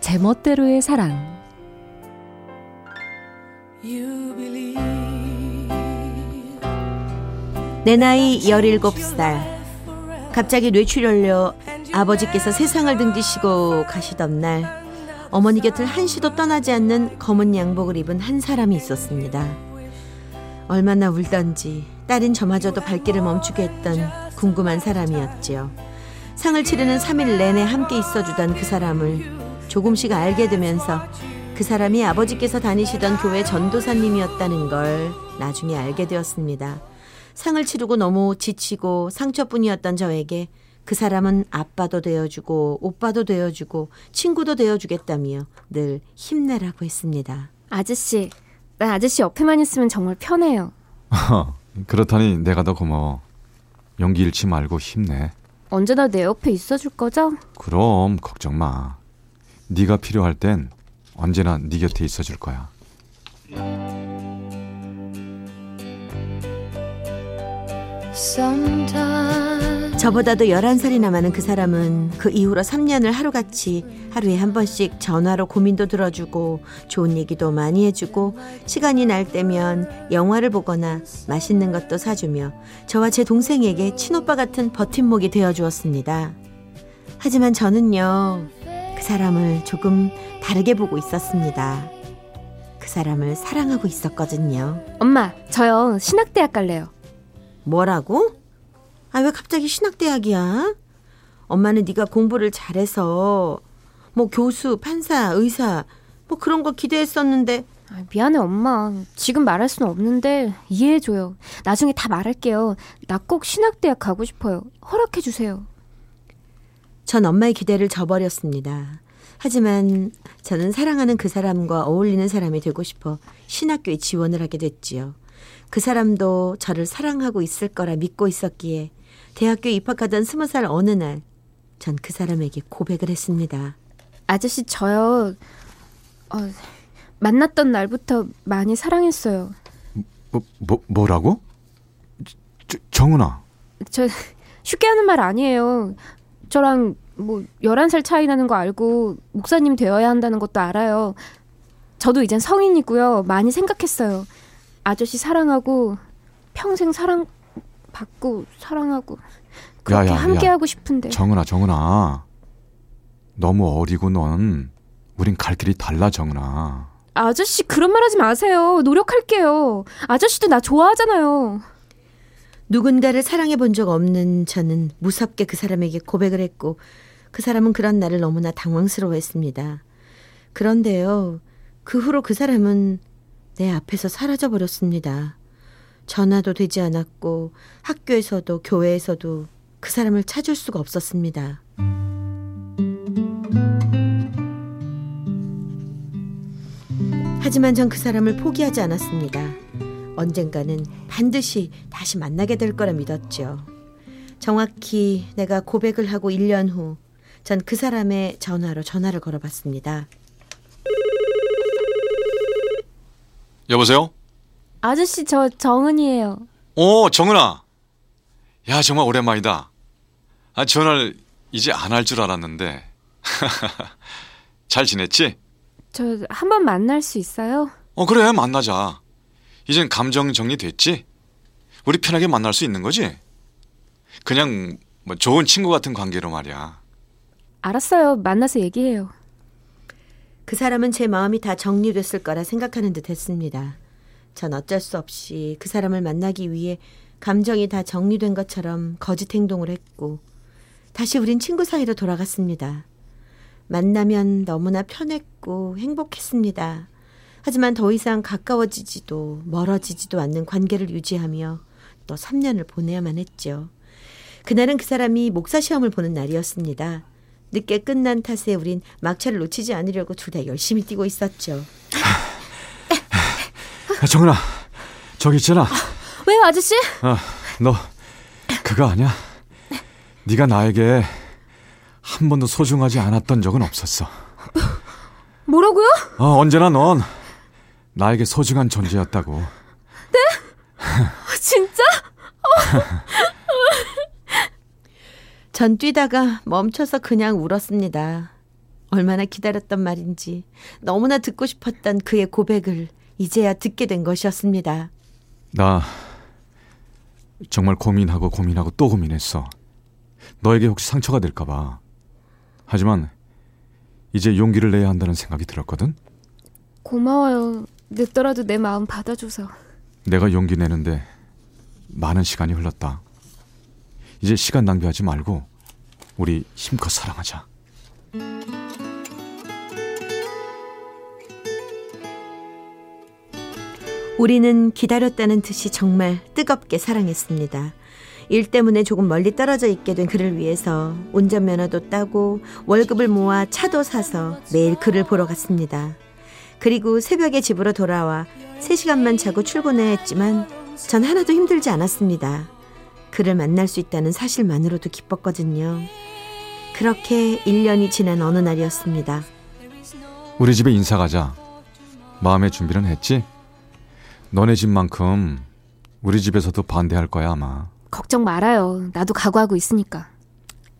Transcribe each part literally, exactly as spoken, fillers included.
제멋대로의 사랑. 내 나이 열일곱 살, 갑자기 뇌출혈로 아버지께서 세상을 등지시고 가시던 날 어머니 곁을 한시도 떠나지 않는 검은 양복을 입은 한 사람이 있었습니다. 얼마나 울던지 딸인 저마저도 발길을 멈추게 했던 궁금한 사람이었지요. 상을 치르는 삼 일 내내 함께 있어주던 그 사람을 조금씩 알게 되면서 그 사람이 아버지께서 다니시던 교회 전도사님이었다는 걸 나중에 알게 되었습니다. 상을 치르고 너무 지치고 상처뿐이었던 저에게 그 사람은 아빠도 되어주고 오빠도 되어주고 친구도 되어주겠다며 늘 힘내라고 했습니다. 아저씨, 나 아저씨 옆에만 있으면 정말 편해요. 그렇다니 내가 더 고마워. 용기 잃지 말고 힘내. 언제나 내 옆에 있어줄 거죠? 그럼 걱정 마. 네가 필요할 땐 언제나 네 곁에 있어줄 거야. 저보다도 열한 살이나 많은 그 사람은 그 이후로 삼 년을 하루같이 하루에 한 번씩 전화로 고민도 들어주고 좋은 얘기도 많이 해주고 시간이 날 때면 영화를 보거나 맛있는 것도 사주며 저와 제 동생에게 친오빠 같은 버팀목이 되어주었습니다. 하지만 저는요, 그 사람을 조금 다르게 보고 있었습니다. 그 사람을 사랑하고 있었거든요. 엄마, 저요 신학대학 갈래요. 뭐라고? 아, 왜 갑자기 신학대학이야? 엄마는 네가 공부를 잘해서 뭐 교수, 판사, 의사 뭐 그런 거 기대했었는데. 아, 미안해 엄마. 지금 말할 수는 없는데 이해해줘요. 나중에 다 말할게요. 나 꼭 신학대학 가고 싶어요. 허락해주세요. 전 엄마의 기대를 저버렸습니다. 하지만 저는 사랑하는 그 사람과 어울리는 사람이 되고 싶어 신학교에 지원을 하게 됐지요. 그 사람도 저를 사랑하고 있을 거라 믿고 있었기에 대학교에 입학하던 스무 살 어느 날 전 그 사람에게 고백을 했습니다. 아저씨, 저요. 어, 만났던 날부터 많이 사랑했어요. 뭐, 뭐, 뭐라고? 저, 정은아. 저 쉽게 하는 말 아니에요. 저랑 뭐 열한 살 차이 나는 거 알고 목사님 되어야 한다는 것도 알아요. 저도 이젠 성인이고요. 많이 생각했어요. 아저씨 사랑하고 평생 사랑받고 사랑하고 그렇게 함께하고 싶은데. 정은아, 정은아. 너무 어리고 넌. 우린 갈 길이 달라, 정은아. 아저씨 그런 말 하지 마세요. 노력할게요. 아저씨도 나 좋아하잖아요. 누군가를 사랑해본 적 없는 저는 무섭게 그 사람에게 고백을 했고 그 사람은 그런 나를 너무나 당황스러워했습니다. 그런데요, 그 후로 그 사람은 내 앞에서 사라져버렸습니다. 전화도 되지 않았고 학교에서도 교회에서도 그 사람을 찾을 수가 없었습니다. 하지만 전 그 사람을 포기하지 않았습니다. 언젠가는 반드시 다시 만나게 될 거라 믿었죠. 정확히 내가 고백을 하고 일 년 후 전 그 사람의 전화로 전화를 걸어봤습니다. 여보세요? 아저씨, 저 정은이에요. 오, 정은아. 야, 정말 오랜만이다. 아, 전화를 이제 안 할 줄 알았는데. 잘 지냈지? 저 한번 만날 수 있어요? 어, 그래, 만나자. 이젠 감정 정리됐지? 우리 편하게 만날 수 있는 거지? 그냥 뭐 좋은 친구 같은 관계로 말이야. 알았어요. 만나서 얘기해요. 그 사람은 제 마음이 다 정리됐을 거라 생각하는 듯 했습니다. 전 어쩔 수 없이 그 사람을 만나기 위해 감정이 다 정리된 것처럼 거짓 행동을 했고 다시 우린 친구 사이로 돌아갔습니다. 만나면 너무나 편했고 행복했습니다. 하지만 더 이상 가까워지지도 멀어지지도 않는 관계를 유지하며 또 삼 년을 보내야만 했죠. 그날은 그 사람이 목사 시험을 보는 날이었습니다. 늦게 끝난 탓에 우린 막차를 놓치지 않으려고 둘 다 열심히 뛰고 있었죠. 정은아, 저기 있잖아. 왜요, 아저씨? 아, 너 그거 아냐? 네가 나에게 한 번도 소중하지 않았던 적은 없었어. 뭐라고요? 어, 언제나 넌 나에게 소중한 존재였다고. 네? 진짜? 전 뛰다가 멈춰서 그냥 울었습니다. 얼마나 기다렸던 말인지, 너무나 듣고 싶었던 그의 고백을 이제야 듣게 된 것이었습니다. 나 정말 고민하고 고민하고 또 고민했어. 너에게 혹시 상처가 될까 봐. 하지만 이제 용기를 내야 한다는 생각이 들었거든. 고마워요. 늦더라도 내 마음 받아줘서. 내가 용기 내는데 많은 시간이 흘렀다. 이제 시간 낭비하지 말고 우리 힘껏 사랑하자. 우리는 기다렸다는 듯이 정말 뜨겁게 사랑했습니다. 일 때문에 조금 멀리 떨어져 있게 된 그를 위해서 운전면허도 따고 월급을 모아 차도 사서 매일 그를 보러 갔습니다. 그리고 새벽에 집으로 돌아와 세 시간만 자고 출근해야 했지만 전 하나도 힘들지 않았습니다. 그를 만날 수 있다는 사실만으로도 기뻤거든요. 그렇게 일 년이 지난 어느 날이었습니다. 우리 집에 인사 가자. 마음의 준비는 했지? 너네 집만큼 우리 집에서도 반대할 거야 아마. 걱정 말아요. 나도 각오하고 있으니까.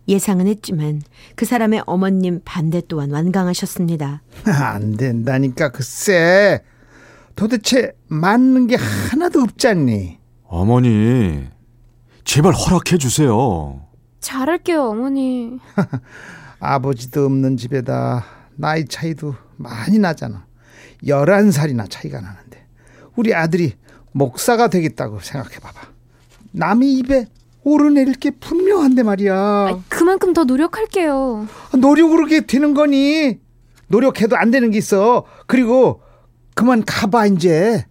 예상은 했지만 그 사람의 어머님 반대 또한 완강하셨습니다. 안 된다니까 글쎄. 도대체 맞는 게 하나도 없잖니. 어머니, 제발 허락해 주세요. 잘할게요, 어머니. 아버지도 없는 집에다 나이 차이도 많이 나잖아. 열한 살이나 차이가 나는데 우리 아들이 목사가 되겠다고 생각해봐봐. 남의 입에 오르내릴 게 분명한데 말이야. 아, 그만큼 더 노력할게요. 노력으로 그게 되는 거니. 노력해도 안 되는 게 있어. 그리고 그만 가봐 이제.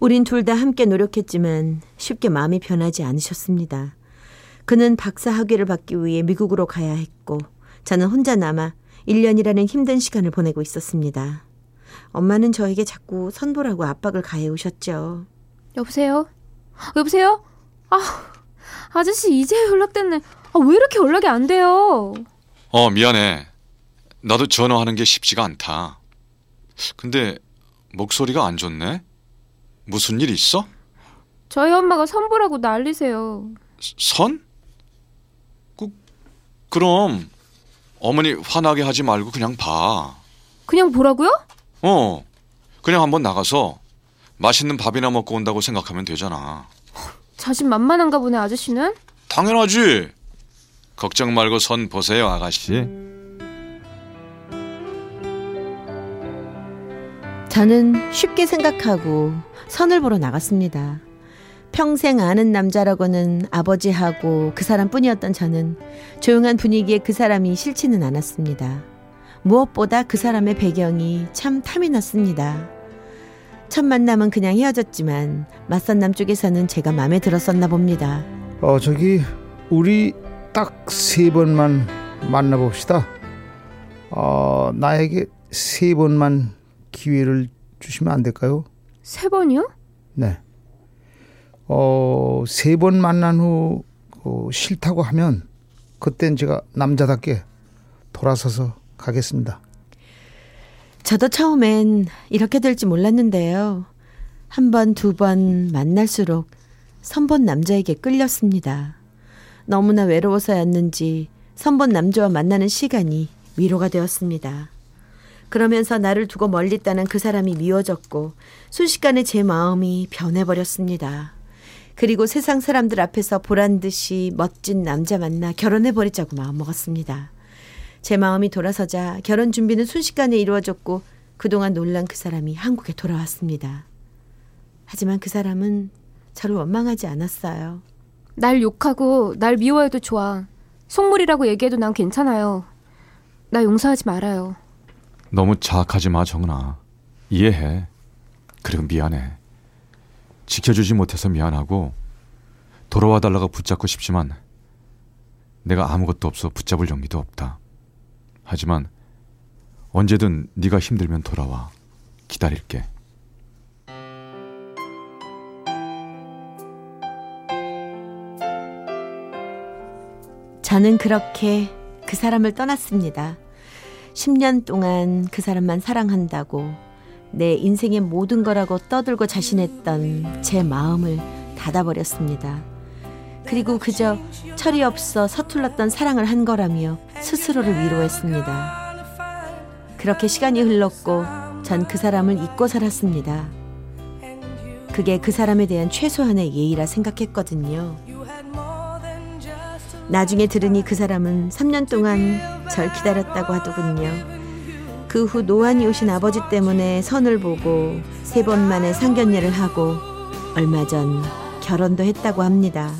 우린 둘 다 함께 노력했지만 쉽게 마음이 변하지 않으셨습니다. 그는 박사 학위를 받기 위해 미국으로 가야 했고 저는 혼자 남아 일 년이라는 힘든 시간을 보내고 있었습니다. 엄마는 저에게 자꾸 선보라고 압박을 가해오셨죠. 여보세요? 여보세요? 아, 아저씨 이제 연락됐네. 아, 왜 이렇게 연락이 안 돼요? 어, 미안해. 나도 전화하는 게 쉽지가 않다. 근데 목소리가 안 좋네? 무슨 일 있어? 저희 엄마가 선 보라고 난리세요. 선? 그, 그럼 어머니 화나게 하지 말고 그냥 봐. 그냥 보라고요? 어, 그냥 한번 나가서 맛있는 밥이나 먹고 온다고 생각하면 되잖아. 자신 만만한가 보네 아저씨는? 당연하지. 걱정 말고 선 보세요 아가씨. 저는 쉽게 생각하고 선을 보러 나갔습니다. 평생 아는 남자라고는 아버지하고 그 사람뿐이었던 저는 조용한 분위기에 그 사람이 싫지는 않았습니다. 무엇보다 그 사람의 배경이 참 탐이 났습니다. 첫 만남은 그냥 헤어졌지만 맞선 남쪽에서는 제가 마음에 들었었나 봅니다. 어, 저기 우리 딱 세 번만 만나봅시다. 어, 나에게 세 번만 기회를 주시면 안 될까요? 세 번이요? 네. 어, 세 번 만난 후 어, 싫다고 하면 그땐 제가 남자답게 돌아서서 가겠습니다. 저도 처음엔 이렇게 될지 몰랐는데요. 한 번, 두 번 만날수록 선본 남자에게 끌렸습니다. 너무나 외로워서였는지 선본 남자와 만나는 시간이 위로가 되었습니다. 그러면서 나를 두고 멀리 있다는 그 사람이 미워졌고 순식간에 제 마음이 변해버렸습니다. 그리고 세상 사람들 앞에서 보란듯이 멋진 남자 만나 결혼해버리자고 마음먹었습니다. 제 마음이 돌아서자 결혼 준비는 순식간에 이루어졌고 그동안 놀란 그 사람이 한국에 돌아왔습니다. 하지만 그 사람은 저를 원망하지 않았어요. 날 욕하고 날 미워해도 좋아. 속물이라고 얘기해도 난 괜찮아요. 나 용서하지 말아요. 너무 자학하지 마 정은아. 이해해. 그리고 미안해. 지켜주지 못해서 미안하고 돌아와 달라고 붙잡고 싶지만 내가 아무것도 없어 붙잡을 정기도 없다. 하지만 언제든 네가 힘들면 돌아와. 기다릴게. 저는 그렇게 그 사람을 떠났습니다. 십 년 동안 그 사람만 사랑한다고 내 인생의 모든 거라고 떠들고 자신했던 제 마음을 닫아버렸습니다. 그리고 그저 철이 없어 서툴렀던 사랑을 한 거라며 스스로를 위로했습니다. 그렇게 시간이 흘렀고 전 그 사람을 잊고 살았습니다. 그게 그 사람에 대한 최소한의 예의라 생각했거든요. 나중에 들으니 그 사람은 삼 년 동안 절 기다렸다고 하더군요. 그 후 노안이 오신 아버지 때문에 선을 보고 세 번 만에 상견례를 하고 얼마 전 결혼도 했다고 합니다.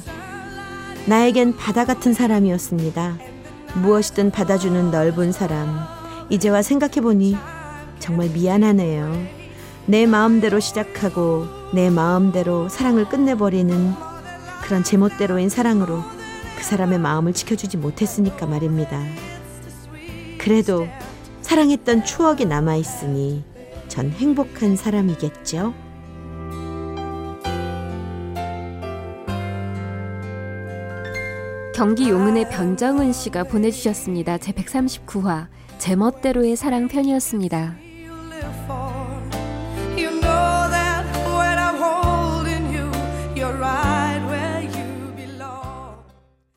나에겐 바다 같은 사람이었습니다. 무엇이든 받아주는 넓은 사람. 이제와 생각해보니 정말 미안하네요. 내 마음대로 시작하고 내 마음대로 사랑을 끝내버리는 그런 제멋대로인 사랑으로 그 사람의 마음을 지켜주지 못했으니까 말입니다. 그래도 사랑했던 추억이 남아있으니 전 행복한 사람이겠죠? 경기 용은의 변정은 씨가 보내주셨습니다. 제백삼십구 화 제멋대로의 사랑 편이었습니다.